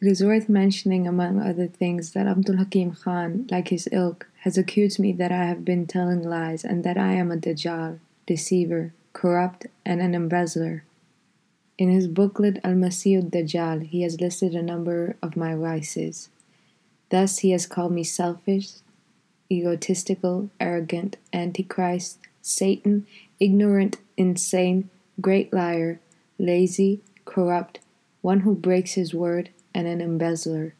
It is worth mentioning, among other things, that Abdul Hakim Khan, like his ilk, has accused me that I have been telling lies and that I am a Dajjal, deceiver, corrupt, and an embezzler. In his booklet Al-Masih Al-Dajjal, he has listed a number of my vices. Thus, he has called me selfish, egotistical, arrogant, antichrist, Satan, ignorant, insane, great liar, lazy, corrupt, one who breaks his word, and an embezzler.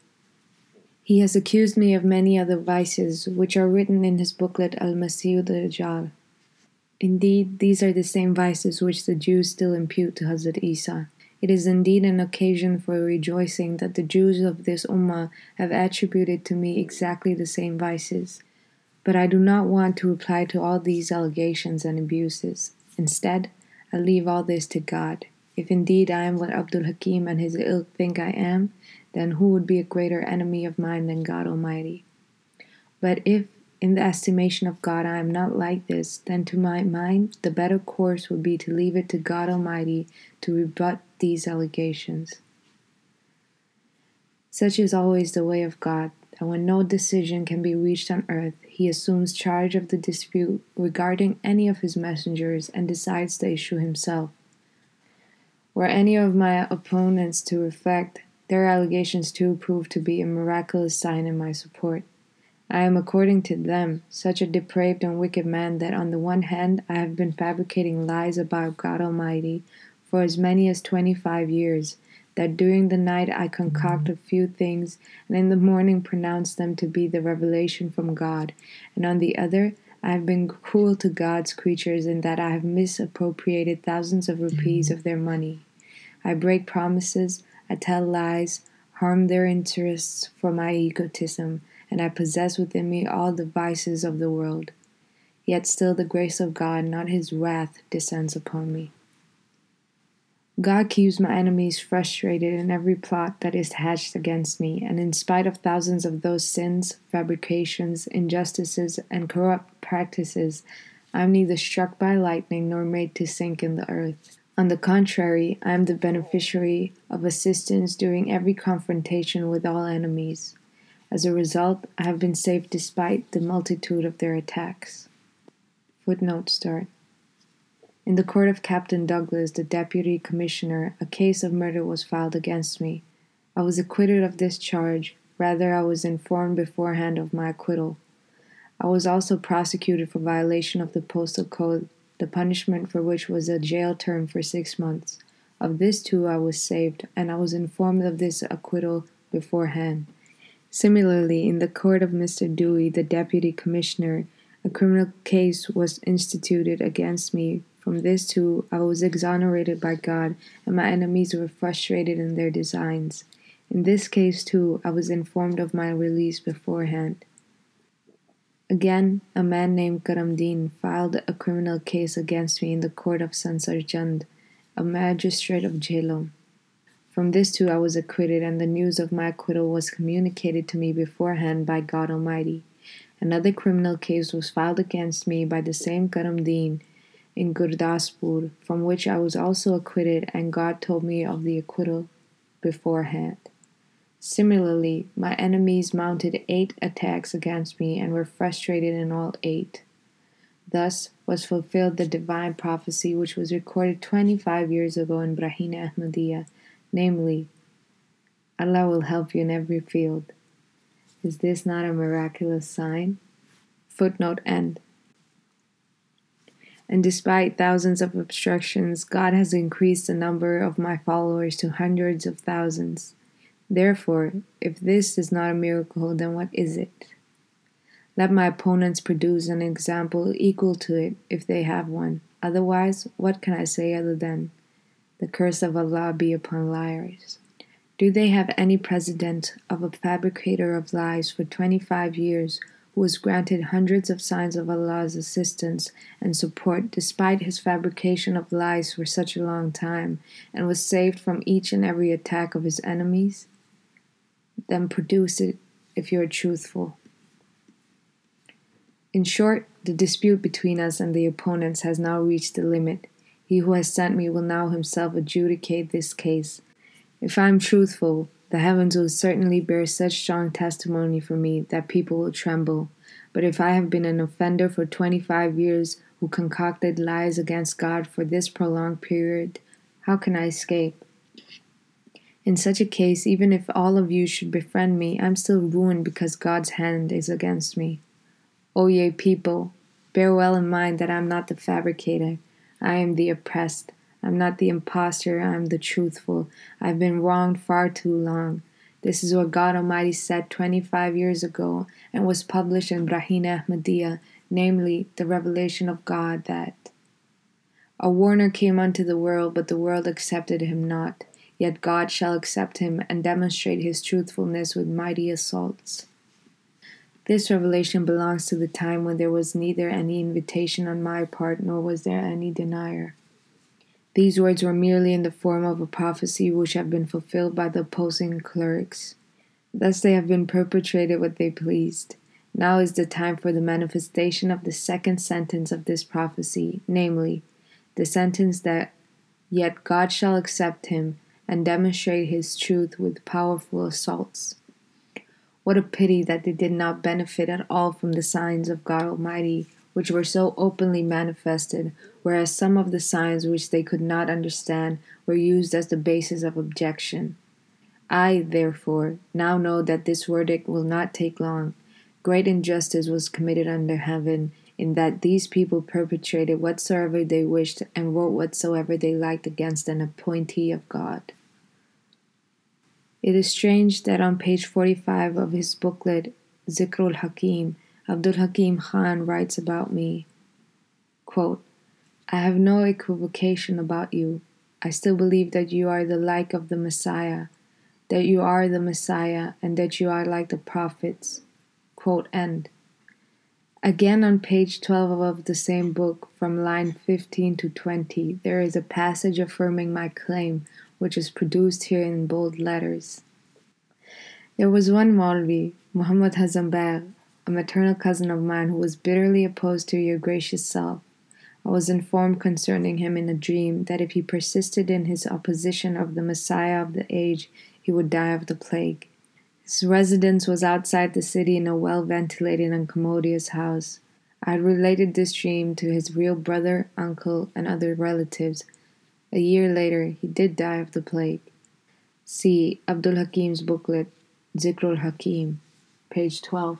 He has accused me of many other vices, which are written in his booklet Al-Masih Al-Dajjal. Indeed, these are the same vices which the Jews still impute to Hazrat Isa. It is indeed an occasion for rejoicing that the Jews of this Ummah have attributed to me exactly the same vices. But I do not want to reply to all these allegations and abuses. Instead, I leave all this to God. If indeed I am what Abdul Hakim and his ilk think I am, then who would be a greater enemy of mine than God Almighty? But if, in the estimation of God, I am not like this, then to my mind, the better course would be to leave it to God Almighty to rebut these allegations. Such is always the way of God, that when no decision can be reached on earth, He assumes charge of the dispute regarding any of His messengers and decides the issue Himself. Were any of my opponents to reflect, their allegations too prove to be a miraculous sign in my support. I am, according to them, such a depraved and wicked man that on the one hand I have been fabricating lies about God Almighty for as many as 25 years, that during the night I concoct a few things and in the morning pronounce them to be the revelation from God, and on the other, I have been cruel to God's creatures in that I have misappropriated thousands of rupees of their money. I break promises, I tell lies, harm their interests for my egotism, and I possess within me all the vices of the world. Yet still the grace of God, not His wrath, descends upon me. God keeps my enemies frustrated in every plot that is hatched against me, and in spite of thousands of those sins, fabrications, injustices, and corrupt practices, I am neither struck by lightning nor made to sink in the earth. On the contrary, I am the beneficiary of assistance during every confrontation with all enemies. As a result, I have been saved despite the multitude of their attacks. Footnote start. In the court of Captain Douglas, the deputy commissioner, a case of murder was filed against me. I was acquitted of this charge, rather I was informed beforehand of my acquittal. I was also prosecuted for violation of the postal code, the punishment for which was a jail term for 6 months. Of this too I was saved, and I was informed of this acquittal beforehand. Similarly, in the court of Mr. Dewey, the deputy commissioner, a criminal case was instituted against me. From this too, I was exonerated by God, and my enemies were frustrated in their designs. In this case too, I was informed of my release beforehand. Again, a man named Karamdeen filed a criminal case against me in the court of Sansarjand, a magistrate of Jhelum. From this too I was acquitted, and the news of my acquittal was communicated to me beforehand by God Almighty. Another criminal case was filed against me by the same Karamdeen in Gurdaspur, from which I was also acquitted, and God told me of the acquittal beforehand. Similarly, my enemies mounted 8 attacks against me and were frustrated in all 8. Thus was fulfilled the divine prophecy which was recorded 25 years ago in Braheen-e-Ahmadiyya, namely, Allah will help you in every field. Is this not a miraculous sign? Footnote end. And despite thousands of obstructions, God has increased the number of my followers to hundreds of thousands. Therefore, if this is not a miracle, then what is it? Let my opponents produce an example equal to it, if they have one. Otherwise, what can I say other than, the curse of Allah be upon liars. Do they have any precedent of a fabricator of lies for 25 years who was granted hundreds of signs of Allah's assistance and support despite his fabrication of lies for such a long time, and was saved from each and every attack of his enemies? Then produce it if you are truthful. In short, the dispute between us and the opponents has now reached the limit. He who has sent me will now himself adjudicate this case. If I am truthful, The heavens will certainly bear such strong testimony for me that people will tremble. But if I have been an offender for 25 years who concocted lies against God for this prolonged period, how can I escape? In such a case, even if all of you should befriend me, I'm still ruined because God's hand is against me. O ye people, bear well in mind that I'm not the fabricator. I am the oppressed. I'm not the impostor. I'm the truthful. I've been wronged far too long. This is what God Almighty said 25 years ago and was published in Braheen-e-Ahmadiyya, namely the revelation of God that a warner came unto the world, but the world accepted him not. Yet God shall accept him and demonstrate his truthfulness with mighty assaults. This revelation belongs to the time when there was neither any invitation on my part, nor was there any denier. These words were merely in the form of a prophecy which have been fulfilled by the opposing clerics. Thus they have been perpetrated what they pleased. Now is the time for the manifestation of the second sentence of this prophecy, namely, the sentence that, yet God shall accept him, and demonstrate his truth with powerful assaults. What a pity that they did not benefit at all from the signs of God Almighty, which were so openly manifested, whereas some of the signs which they could not understand were used as the basis of objection. I, therefore, now know that this verdict will not take long. Great injustice was committed under heaven, in that these people perpetrated whatsoever they wished and wrote whatsoever they liked against an appointee of God. It is strange that on page 45 of his booklet, Zikrul Hakim, Abdul Hakim Khan writes about me, quote, I have no equivocation about you. I still believe that you are the like of the Messiah, that you are the Messiah, and that you are like the prophets. Quote end. Again on page 12 of the same book, from line 15 to 20, there is a passage affirming my claim, which is produced here in bold letters. There was one Maulvi, Muhammad Hussain Batalvi, a maternal cousin of mine, who was bitterly opposed to your gracious self. I was informed concerning him in a dream that if he persisted in his opposition of the Messiah of the age, he would die of the plague. His residence was outside the city in a well-ventilated and commodious house. I related this dream to his real brother, uncle, and other relatives. A year later, he did die of the plague. See Abdul Hakim's booklet, Zikrul Hakim, page 12.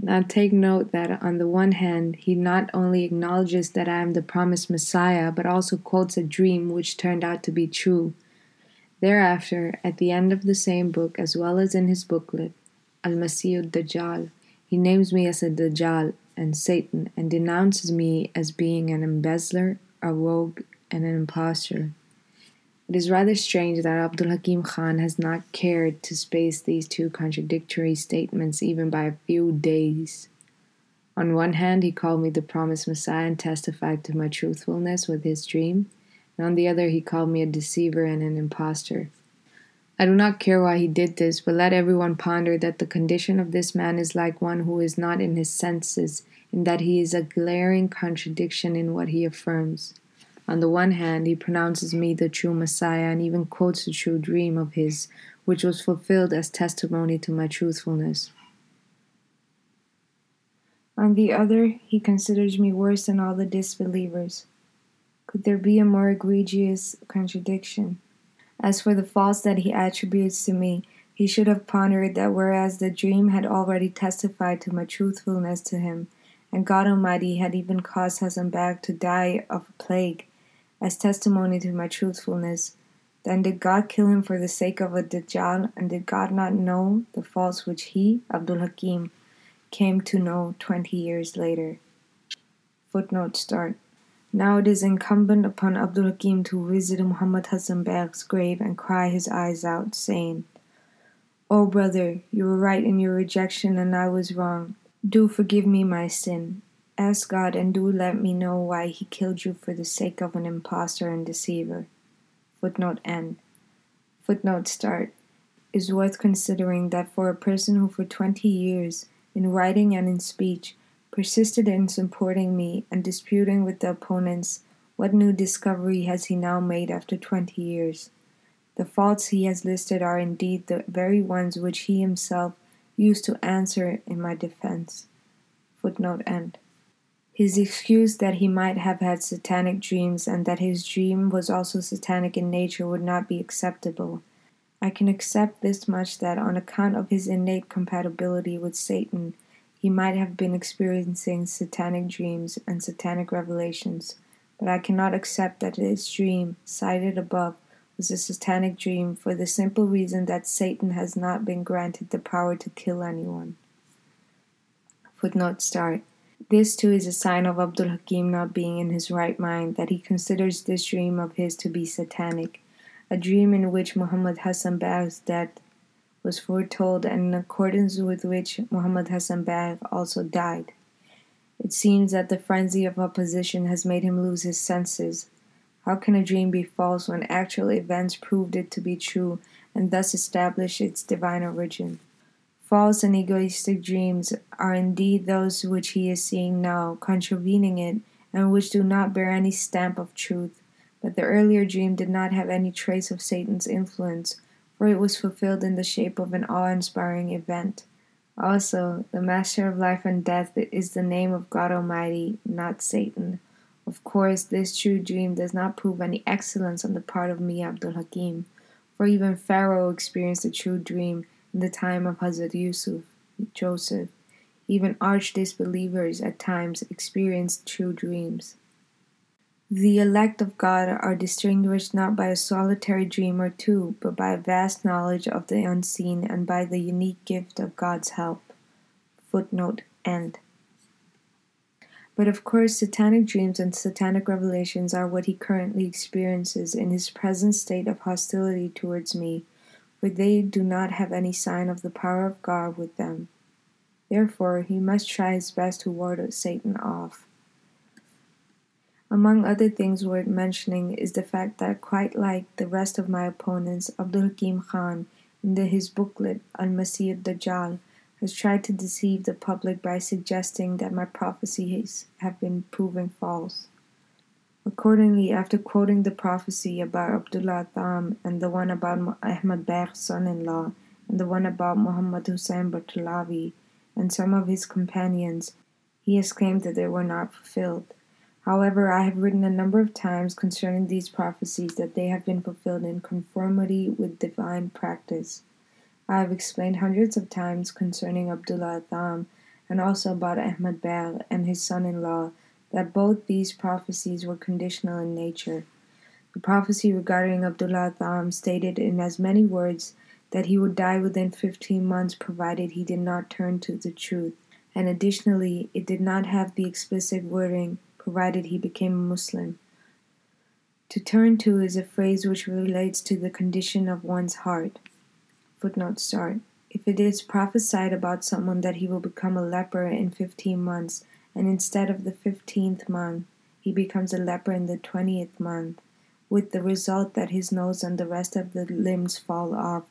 Now take note that on the one hand, he not only acknowledges that I am the promised Messiah, but also quotes a dream which turned out to be true. Thereafter, at the end of the same book, as well as in his booklet, Al-Masih Al-Dajjal, he names me as a Dajjal and Satan and denounces me as being an embezzler, a rogue, and an impostor. It is rather strange that Abdul Hakim Khan has not cared to space these two contradictory statements even by a few days. On one hand, he called me the promised Messiah and testified to my truthfulness with his dream. And on the other, he called me a deceiver and an impostor. I do not care why he did this, but let everyone ponder that the condition of this man is like one who is not in his senses, in that he is a glaring contradiction in what he affirms. On the one hand, he pronounces me the true Messiah and even quotes the true dream of his, which was fulfilled as testimony to my truthfulness. On the other, he considers me worse than all the disbelievers. Could there be a more egregious contradiction? As for the faults that he attributes to me, he should have pondered that whereas the dream had already testified to my truthfulness to him, and God Almighty had even caused Hussain Batalvi to die of a plague, as testimony to my truthfulness, then did God kill him for the sake of a Dajjal, and did God not know the faults which he, Abdul Hakim, came to know 20 years later? Footnote start. Now it is incumbent upon Abdul Hakim to visit Muhammad Hussain Batalvi's grave and cry his eyes out, saying, O brother, you were right in your rejection and I was wrong. Do forgive me my sin. Ask God and do let me know why he killed you for the sake of an impostor and deceiver. Footnote end. Footnote start. It is worth considering that for a person who for 20 years, in writing and in speech, persisted in supporting me and disputing with the opponents, what new discovery has he now made after 20 years? The faults he has listed are indeed the very ones which he himself used to answer in my defense. Footnote end. His excuse that he might have had satanic dreams and that his dream was also satanic in nature would not be acceptable. I can accept this much, that on account of his innate compatibility with Satan, he might have been experiencing satanic dreams and satanic revelations, but I cannot accept that his dream, cited above, was a satanic dream for the simple reason that Satan has not been granted the power to kill anyone. Footnote start. This too is a sign of Abdul Hakim not being in his right mind, that he considers this dream of his to be satanic, a dream in which Muhammad Hussain Bagh's death was foretold and in accordance with which Muhammad Hussain Bagh also died. It seems that the frenzy of opposition has made him lose his senses. How can a dream be false when actual events proved it to be true and thus established its divine origin? False and egoistic dreams are indeed those which he is seeing now, contravening it, and which do not bear any stamp of truth. But the earlier dream did not have any trace of Satan's influence, for it was fulfilled in the shape of an awe-inspiring event. Also, the Master of Life and Death is the name of God Almighty, not Satan. Of course, this true dream does not prove any excellence on the part of me, Abdul Hakim, for even Pharaoh experienced a true dream in the time of Hazrat Yusuf, Joseph. Even arch-disbelievers at times experience true dreams. The elect of God are distinguished not by a solitary dream or two, but by a vast knowledge of the unseen and by the unique gift of God's help. Footnote end. But of course, satanic dreams and satanic revelations are what he currently experiences in his present state of hostility towards me, for they do not have any sign of the power of God with them. Therefore, he must try his best to ward Satan off. Among other things worth mentioning is the fact that, quite like the rest of my opponents, Abdul Hakim Khan, in his booklet, Al-Masih Al-Dajjal, has tried to deceive the public by suggesting that my prophecies have been proven false. Accordingly, after quoting the prophecy about Abdullah Atham and the one about Ahmed Beyr's son-in-law and the one about Muhammad Hussain Batalvi and some of his companions, he has claimed that they were not fulfilled. However, I have written a number of times concerning these prophecies that they have been fulfilled in conformity with divine practice. I have explained hundreds of times concerning Abdullah Atham and also about Ahmed Beyr and his son-in-law that both these prophecies were conditional in nature. The prophecy regarding Abdullah Atham stated in as many words that he would die within 15 months provided he did not turn to the truth. And additionally, it did not have the explicit wording, provided he became a Muslim. To turn to is a phrase which relates to the condition of one's heart. Footnote start. If it is prophesied about someone that he will become a leper in 15 months, and instead of the 15th month, he becomes a leper in the 20th month, with the result that his nose and the rest of the limbs fall off,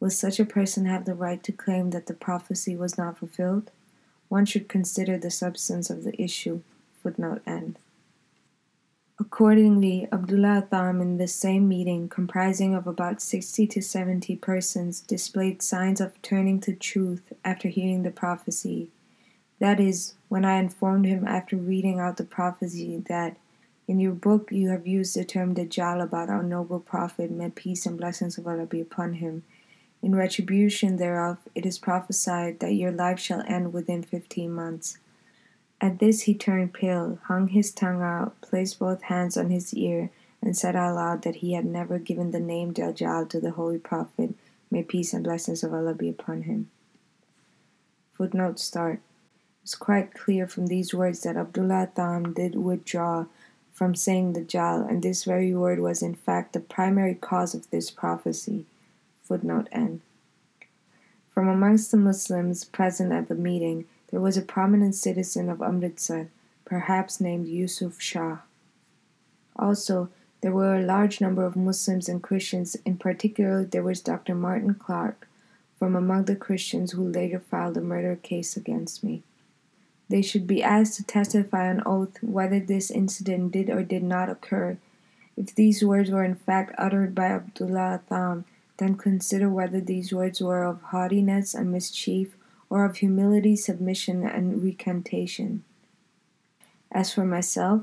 will such a person have the right to claim that the prophecy was not fulfilled? One should consider the substance of the issue. Footnote end. Accordingly, Abdullah Atham, in this same meeting, comprising of about 60 to 70 persons, displayed signs of turning to truth after hearing the prophecy. That is, when I informed him after reading out the prophecy that, in your book you have used the term Dajjal about our noble prophet, may peace and blessings of Allah be upon him. In retribution thereof, it is prophesied that your life shall end within 15 months. At this he turned pale, hung his tongue out, placed both hands on his ear, and said aloud that he had never given the name Dajjal to the Holy Prophet, may peace and blessings of Allah be upon him. Footnote start. It's quite clear from these words that Abdullah Atham did withdraw from saying Dajjal, and this very word was in fact the primary cause of this prophecy. Footnote end. From amongst the Muslims present at the meeting, there was a prominent citizen of Amritsar, perhaps named Yusuf Shah. Also, there were a large number of Muslims and Christians. In particular, there was Dr. Martin Clark, from among the Christians who later filed a murder case against me. They should be asked to testify on oath whether this incident did or did not occur, If these words were in fact uttered by Abdullah Atham, then consider whether these words were of haughtiness and mischief, or of humility, submission, and recantation. As for myself,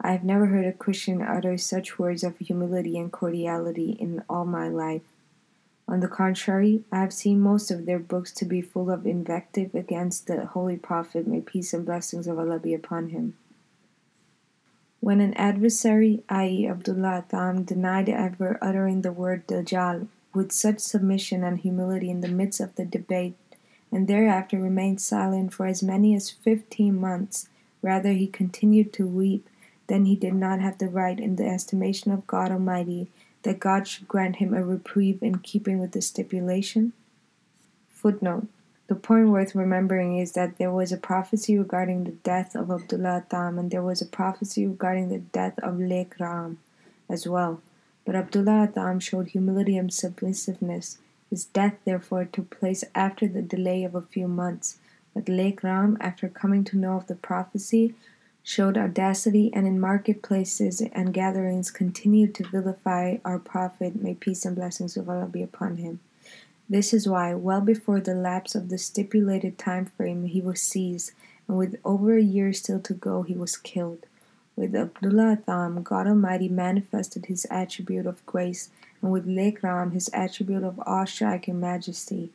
I have never heard a Christian utter such words of humility and cordiality in all my life. On the contrary, I have seen most of their books to be full of invective against the Holy Prophet, may peace and blessings of Allah be upon him. When an adversary, i.e. Abdullah Atham, denied ever uttering the word Dajjal with such submission and humility in the midst of the debate, and thereafter remained silent for as many as 15 months, rather he continued to weep, then he did not have the right in the estimation of God Almighty that God should grant him a reprieve in keeping with the stipulation. Footnote. The point worth remembering is that there was a prophecy regarding the death of Abdullah Atham, and there was a prophecy regarding the death of Lekh Ram as well. But Abdullah Atham showed humility and submissiveness. His death, therefore, took place after the delay of a few months. But Lekh Ram, after coming to know of the prophecy, showed audacity, and in marketplaces and gatherings continued to vilify our Prophet, may peace and blessings of Allah be upon him. This is why, well before the lapse of the stipulated time frame, he was seized, and with over a year still to go, he was killed. With Abdullah Atham, God Almighty manifested his attribute of grace, and with Lekh Ram, his attribute of awe-striking majesty.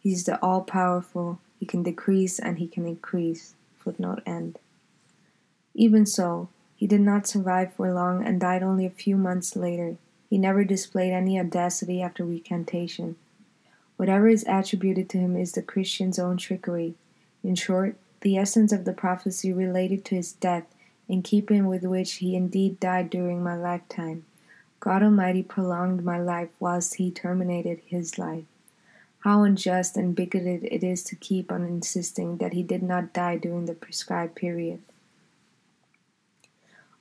He is the all-powerful, he can decrease and he can increase. Footnote end. Even so, he did not survive for long and died only a few months later. He never displayed any audacity after recantation. Whatever is attributed to him is the Christian's own trickery. In short, the essence of the prophecy related to his death, in keeping with which he indeed died during my lifetime. God Almighty prolonged my life whilst he terminated his life. How unjust and bigoted it is to keep on insisting that he did not die during the prescribed period.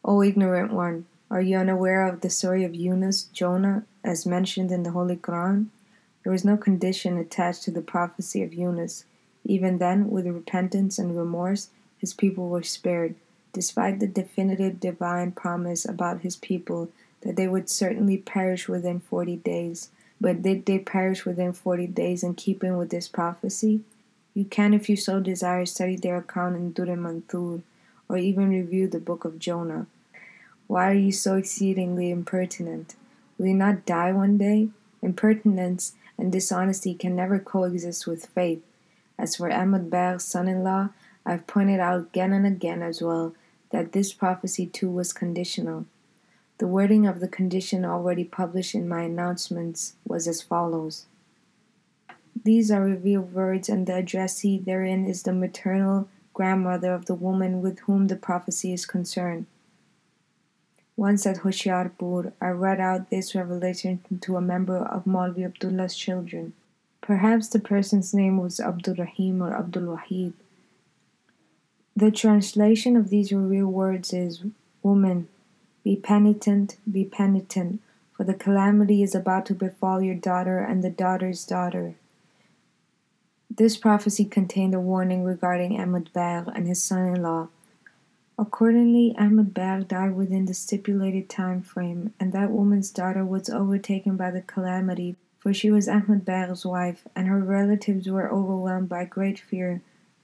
O ignorant one, are you unaware of the story of Yunus, Jonah, as mentioned in the Holy Quran? There was no condition attached to the prophecy of Yunus. Even then, with repentance and remorse, his people were spared, despite the definitive divine promise about his people that they would certainly perish within 40 days. But did they perish within 40 days in keeping with this prophecy? You can, if you so desire, study their account in Durr Manthur, or even review the book of Jonah. Why are you so exceedingly impertinent? Will you not die one day? Impertinence and dishonesty can never coexist with faith. As for Ahmed Beyr's son-in-law, I have pointed out again and again as well that this prophecy too was conditional. The wording of the condition already published in my announcements was as follows. These are revealed words, and the addressee therein is the maternal grandmother of the woman with whom the prophecy is concerned. Once at Hoshiarpur, I read out this revelation to a member of Maulvi Abdullah's children. Perhaps the person's name was Abdul Rahim or Abdul Wahid. The translation of these revealed words is, Woman, be penitent, for the calamity is about to befall your daughter and the daughter's daughter. This prophecy contained a warning regarding Ahmed Beyr and his son-in-law. Accordingly, Ahmed Beyr died within the stipulated time frame, and that woman's daughter was overtaken by the calamity, for she was Ahmed Beyr's wife, and her relatives were overwhelmed by great fear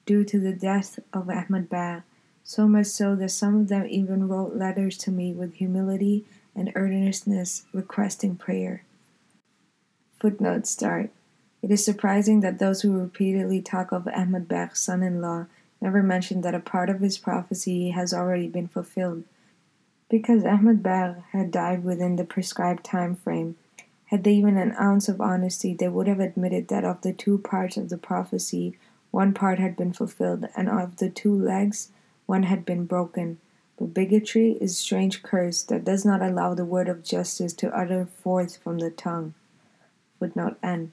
due to the death of Ahmed Beyr, so much so that some of them even wrote letters to me with humility and earnestness requesting prayer. Footnote start. It is surprising that those who repeatedly talk of Ahmed Beyr's son-in-law never mention that a part of his prophecy has already been fulfilled, because Ahmed Beyr had died within the prescribed time frame. Had they even an ounce of honesty, they would have admitted that of the two parts of the prophecy, one part had been fulfilled, and of the two legs, one had been broken. But bigotry is a strange curse that does not allow the word of justice to utter forth from the tongue. Would not end.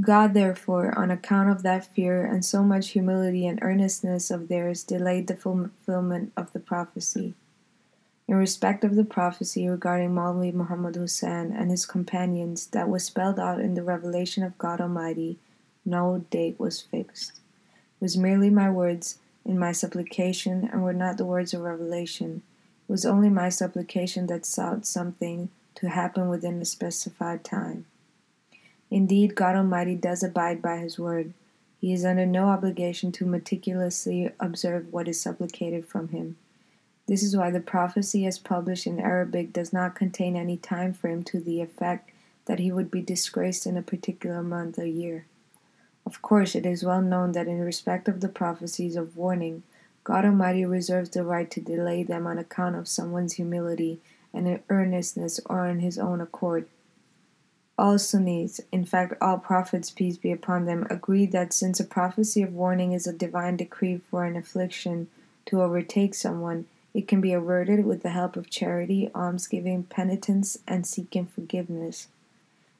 God, therefore, on account of that fear and so much humility and earnestness of theirs, delayed the fulfillment of the prophecy. In respect of the prophecy regarding Maulvi Muhammad Hussain and his companions that was spelled out in the revelation of God Almighty, no date was fixed. It was merely my words in my supplication, and were not the words of revelation. was only my supplication that sought something to happen within a specified time. Indeed, God Almighty does abide by His word. He is under no obligation to meticulously observe what is supplicated from Him. This is why the prophecy as published in Arabic does not contain any time frame to the effect that he would be disgraced in a particular month or year. Of course, it is well known that in respect of the prophecies of warning, God Almighty reserves the right to delay them on account of someone's humility and earnestness or on his own accord. All Sunnis, in fact all prophets, peace be upon them, agree that since a prophecy of warning is a divine decree for an affliction to overtake someone, it can be averted with the help of charity, almsgiving, penitence, and seeking forgiveness.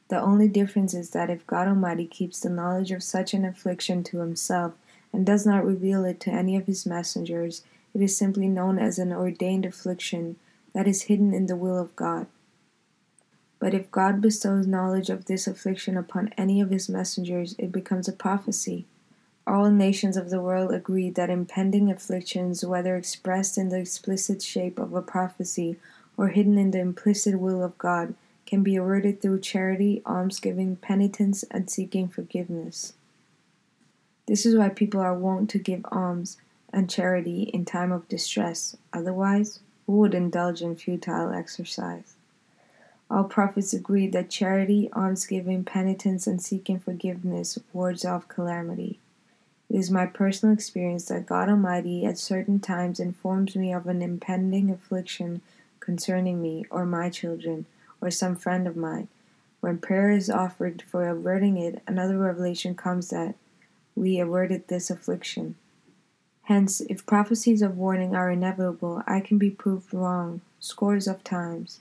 The only difference is that if God Almighty keeps the knowledge of such an affliction to Himself and does not reveal it to any of His messengers, it is simply known as an ordained affliction that is hidden in the will of God. But if God bestows knowledge of this affliction upon any of His messengers, it becomes a prophecy. All nations of the world agree that impending afflictions, whether expressed in the explicit shape of a prophecy or hidden in the implicit will of God, can be averted through charity, almsgiving, penitence, and seeking forgiveness. This is why people are wont to give alms and charity in time of distress. Otherwise, who would indulge in futile exercise? All prophets agree that charity, almsgiving, penitence, and seeking forgiveness wards off calamity. It is my personal experience that God Almighty at certain times informs me of an impending affliction concerning me or my children or some friend of mine. When prayer is offered for averting it, another revelation comes that we averted this affliction. Hence, if prophecies of warning are inevitable, I can be proved wrong scores of times.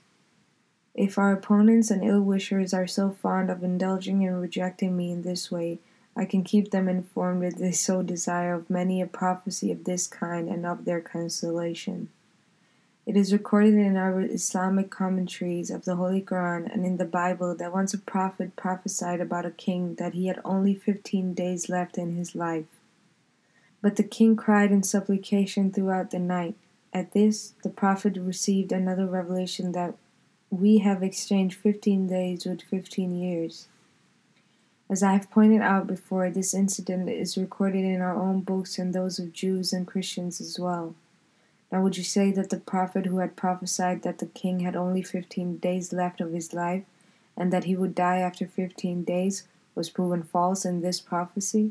If our opponents and ill-wishers are so fond of indulging and rejecting me in this way, I can keep them informed if they so desire of many a prophecy of this kind and of their consolation. It is recorded in our Islamic commentaries of the Holy Quran and in the Bible that once a prophet prophesied about a king that he had only 15 days left in his life. But the king cried in supplication throughout the night. At this, the prophet received another revelation that we have exchanged 15 days with 15 years. As I have pointed out before, this incident is recorded in our own books and those of Jews and Christians as well. Now would you say that the prophet who had prophesied that the king had only 15 days left of his life and that he would die after 15 days was proven false in this prophecy?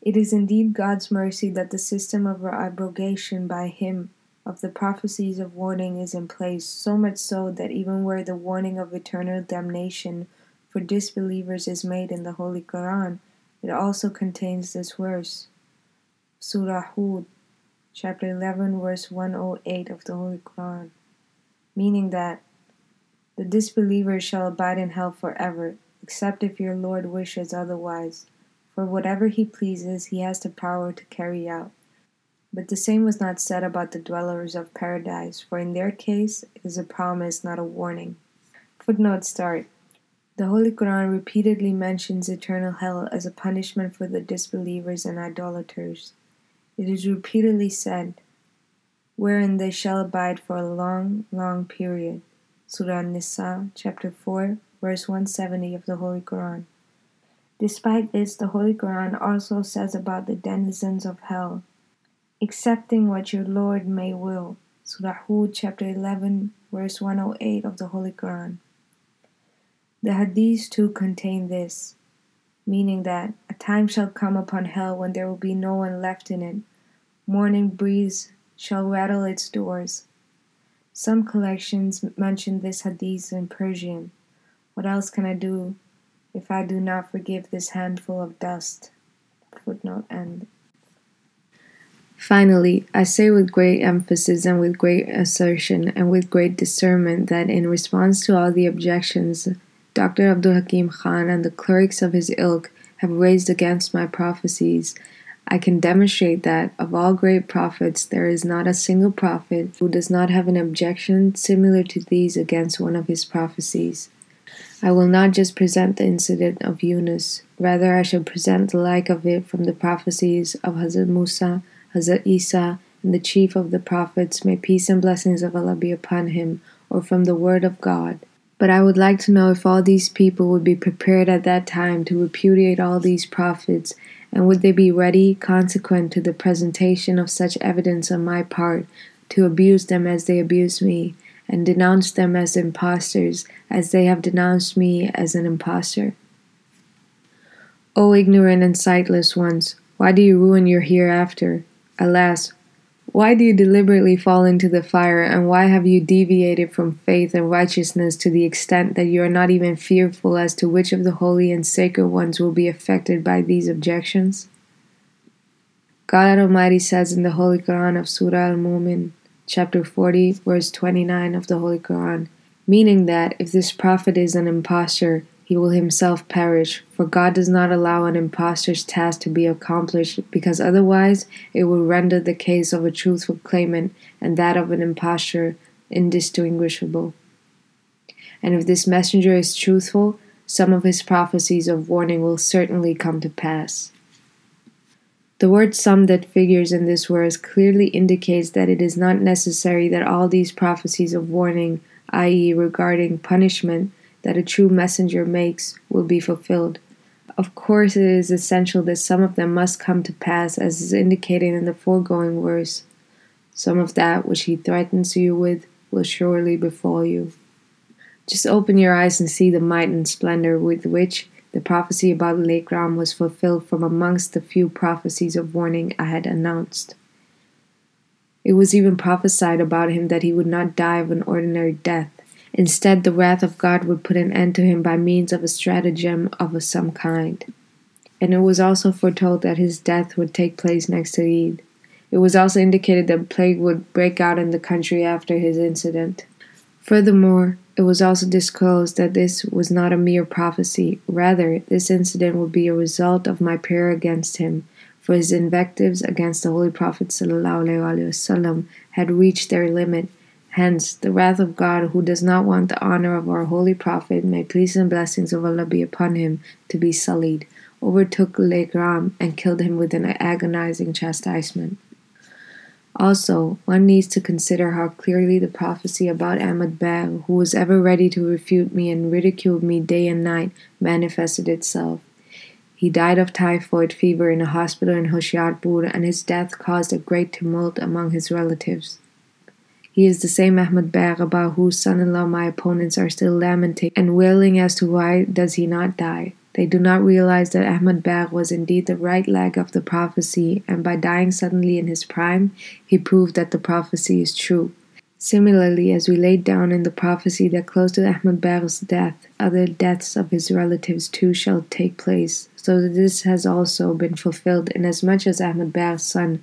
It is indeed God's mercy that the system of abrogation by Him of the prophecies of warning is in place, so much so that even where the warning of eternal damnation for disbelievers is made in the Holy Quran, it also contains this verse. Surah Hud, chapter 11, verse 108 of the Holy Quran, meaning that the disbeliever shall abide in hell forever, except if your Lord wishes otherwise, for whatever He pleases, He has the power to carry out. But the same was not said about the dwellers of paradise, for in their case it is a promise, not a warning. Footnote start. The Holy Quran repeatedly mentions eternal hell as a punishment for the disbelievers and idolaters. It is repeatedly said, wherein they shall abide for a long, long period. Surah Nisa, chapter 4, verse 170 of the Holy Quran. Despite this, the Holy Quran also says about the denizens of hell, accepting what your Lord may will. Surah Hud, chapter 11, verse 108 of the Holy Quran. The Hadiths too contain this, meaning that a time shall come upon hell when there will be no one left in it. Morning breeze shall rattle its doors. Some collections mention this Hadith in Persian. What else can I do if I do not forgive this handful of dust? Footnote end. Finally, I say with great emphasis and with great assertion and with great discernment that in response to all the objections Dr. Abdul Hakim Khan and the clerics of his ilk have raised against my prophecies, I can demonstrate that of all great prophets there is not a single prophet who does not have an objection similar to these against one of his prophecies. I will not just present the incident of Yunus, rather I shall present the like of it from the prophecies of Hazrat Musa, Hazrat Isa, the chief of the prophets, may peace and blessings of Allah be upon him, or from the word of God. But I would like to know if all these people would be prepared at that time to repudiate all these prophets, and would they be ready, consequent to the presentation of such evidence on my part, to abuse them as they abuse me, and denounce them as impostors, as they have denounced me as an impostor? O ignorant and sightless ones, why do you ruin your hereafter? Alas, why do you deliberately fall into the fire, and why have you deviated from faith and righteousness to the extent that you are not even fearful as to which of the holy and sacred ones will be affected by these objections? God Almighty says in the Holy Quran of Surah Al-Mu'min, chapter 40, verse 29 of the Holy Quran, meaning that if this prophet is an impostor, he will himself perish, for God does not allow an impostor's task to be accomplished, because otherwise it would render the case of a truthful claimant and that of an impostor indistinguishable. And if this messenger is truthful, some of his prophecies of warning will certainly come to pass. The word "some" that figures in this verse clearly indicates that it is not necessary that all these prophecies of warning, i.e. regarding punishment, that a true messenger makes will be fulfilled. Of course, it is essential that some of them must come to pass, as is indicated in the foregoing verse. Some of that which he threatens you with will surely befall you. Just open your eyes and see the might and splendor with which the prophecy about Lekh Ram was fulfilled from amongst the few prophecies of warning I had announced. It was even prophesied about him that he would not die of an ordinary death. Instead, the wrath of God would put an end to him by means of a stratagem of some kind. And it was also foretold that his death would take place next to Eid. It was also indicated that plague would break out in the country after his incident. Furthermore, it was also disclosed that this was not a mere prophecy. Rather, this incident would be a result of my prayer against him, for his invectives against the Holy Prophet ﷺ had reached their limit. Hence, the wrath of God, who does not want the honor of our Holy Prophet, may peace and blessings of Allah be upon him, to be sullied, overtook Lekh Ram and killed him with an agonizing chastisement. Also, one needs to consider how clearly the prophecy about Ahmed Beyr, who was ever ready to refute me and ridicule me day and night, manifested itself. He died of typhoid fever in a hospital in Hoshiarpur, and his death caused a great tumult among his relatives. He is the same Ahmed Beyr about whose son-in-law my opponents are still lamenting and wailing as to why does he not die. They do not realize that Ahmed Beyr was indeed the right leg of the prophecy, and by dying suddenly in his prime, he proved that the prophecy is true. Similarly, as we laid down in the prophecy that close to Ahmed Beyr's death, other deaths of his relatives too shall take place, so that this has also been fulfilled, inasmuch as Ahmed Beyr's son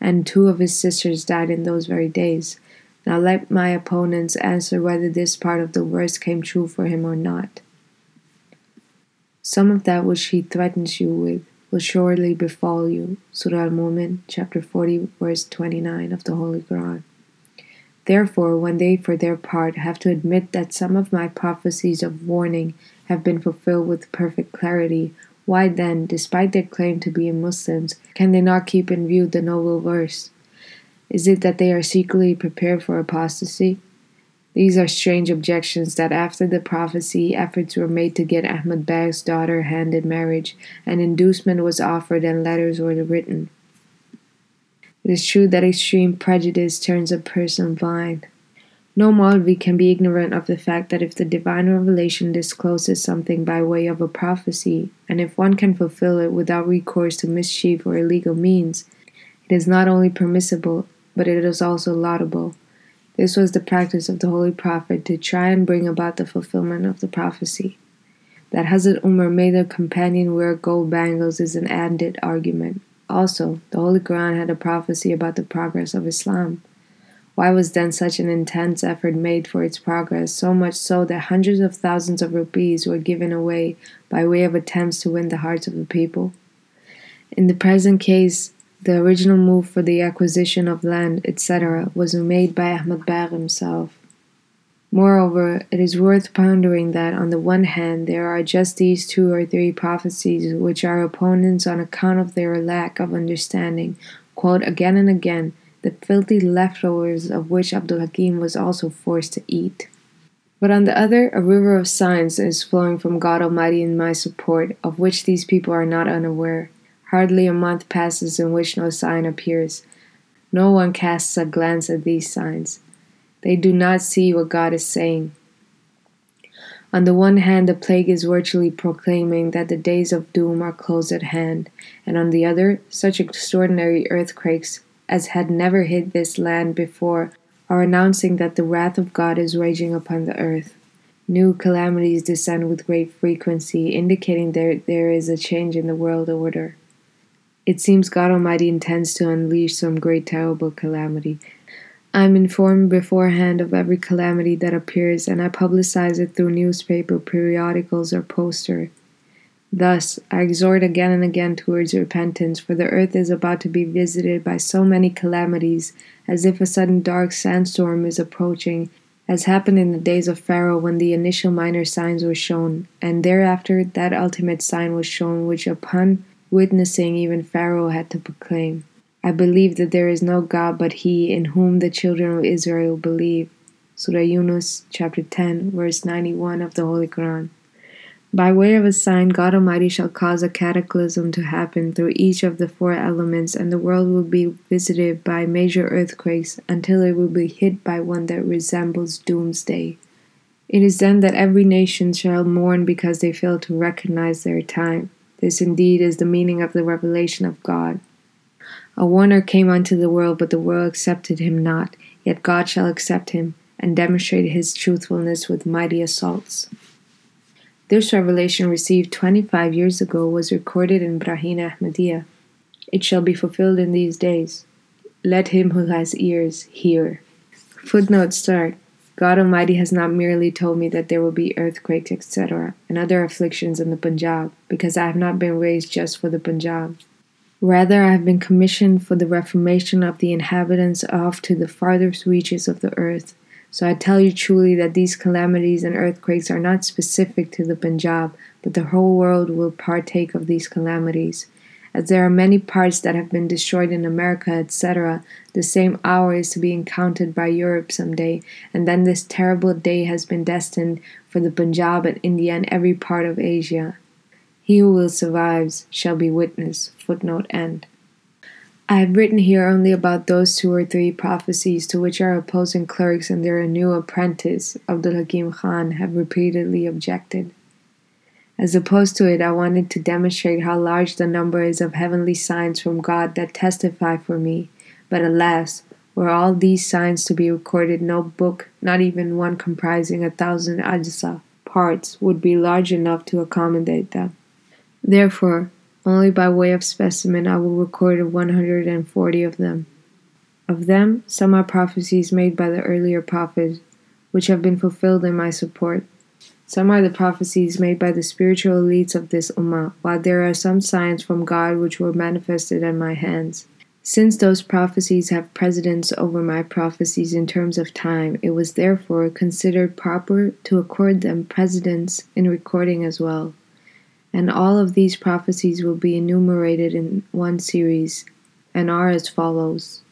and two of his sisters died in those very days. Now let my opponents answer whether this part of the verse came true for him or not. Some of that which he threatens you with will surely befall you. Surah Al-Mu'min, chapter 40, verse 29 of the Holy Quran. Therefore, when they, for their part, have to admit that some of my prophecies of warning have been fulfilled with perfect clarity, why then, despite their claim to be Muslims, can they not keep in view the noble verse? Is it that they are secretly prepared for apostasy? These are strange objections that after the prophecy, efforts were made to get Ahmed Beyr's daughter hand in marriage, and inducement was offered and letters were written. It is true that extreme prejudice turns a person blind. No Maulvi can be ignorant of the fact that if the divine revelation discloses something by way of a prophecy, and if one can fulfill it without recourse to mischief or illegal means, it is not only permissible, but it is also laudable. This was the practice of the Holy Prophet, to try and bring about the fulfillment of the prophecy. That Hazrat Umar made their companion wear gold bangles is an added argument. Also, the Holy Quran had a prophecy about the progress of Islam. Why was then such an intense effort made for its progress, so much so that hundreds of thousands of rupees were given away by way of attempts to win the hearts of the people? In the present case, the original move for the acquisition of land, etc., was made by Ahmed Beyr himself. Moreover, it is worth pondering that, on the one hand, there are just these two or three prophecies which our opponents, on account of their lack of understanding, quote again and again, the filthy leftovers of which Abdul Hakim was also forced to eat. But on the other, a river of signs is flowing from God Almighty in my support, of which these people are not unaware. Hardly a month passes in which no sign appears. No one casts a glance at these signs. They do not see what God is saying. On the one hand, the plague is virtually proclaiming that the days of doom are close at hand, and on the other, such extraordinary earthquakes as had never hit this land before are announcing that the wrath of God is raging upon the earth. New calamities descend with great frequency, indicating there is a change in the world order. It seems God Almighty intends to unleash some great terrible calamity. I am informed beforehand of every calamity that appears, and I publicize it through newspaper, periodicals, or poster. Thus, I exhort again and again towards repentance, for the earth is about to be visited by so many calamities, as if a sudden dark sandstorm is approaching, as happened in the days of Pharaoh when the initial minor signs were shown, and thereafter that ultimate sign was shown which upon witnessing even Pharaoh had to proclaim. I believe that there is no God but He in whom the children of Israel believe. Surah Yunus, chapter 10, verse 91 of the Holy Quran. By way of a sign, God Almighty shall cause a cataclysm to happen through each of the four elements, and the world will be visited by major earthquakes until it will be hit by one that resembles doomsday. It is then that every nation shall mourn because they fail to recognize their time. This indeed is the meaning of the revelation of God. A warner came unto the world, but the world accepted him not. Yet God shall accept him, and demonstrate his truthfulness with mighty assaults. This revelation received 25 years ago was recorded in Braheen-e-Ahmadiyya. It shall be fulfilled in these days. Let him who has ears hear. Footnote start. God Almighty has not merely told me that there will be earthquakes, etc., and other afflictions in the Punjab, because I have not been raised just for the Punjab. Rather, I have been commissioned for the reformation of the inhabitants off to the farthest reaches of the earth. So I tell you truly that these calamities and earthquakes are not specific to the Punjab, but the whole world will partake of these calamities. As there are many parts that have been destroyed in America, etc., the same hour is to be encountered by Europe someday, and then this terrible day has been destined for the Punjab and India and every part of Asia. He who will survives shall be witness. Footnote end. I have written here only about those 2 or 3 prophecies to which our opposing clerics and their new apprentice, Abdul Hakim Khan, have repeatedly objected. As opposed to it, I wanted to demonstrate how large the number is of heavenly signs from God that testify for me. But alas, were all these signs to be recorded, no book, not even one comprising 1,000 ajsa, parts, would be large enough to accommodate them. Therefore, only by way of specimen, I will record 140 of them. Of them, some are prophecies made by the earlier prophets, which have been fulfilled in my support. Some are the prophecies made by the spiritual elites of this ummah, while there are some signs from God which were manifested at my hands. Since those prophecies have precedence over my prophecies in terms of time, it was therefore considered proper to accord them precedence in recording as well. And all of these prophecies will be enumerated in one series, and are as follows.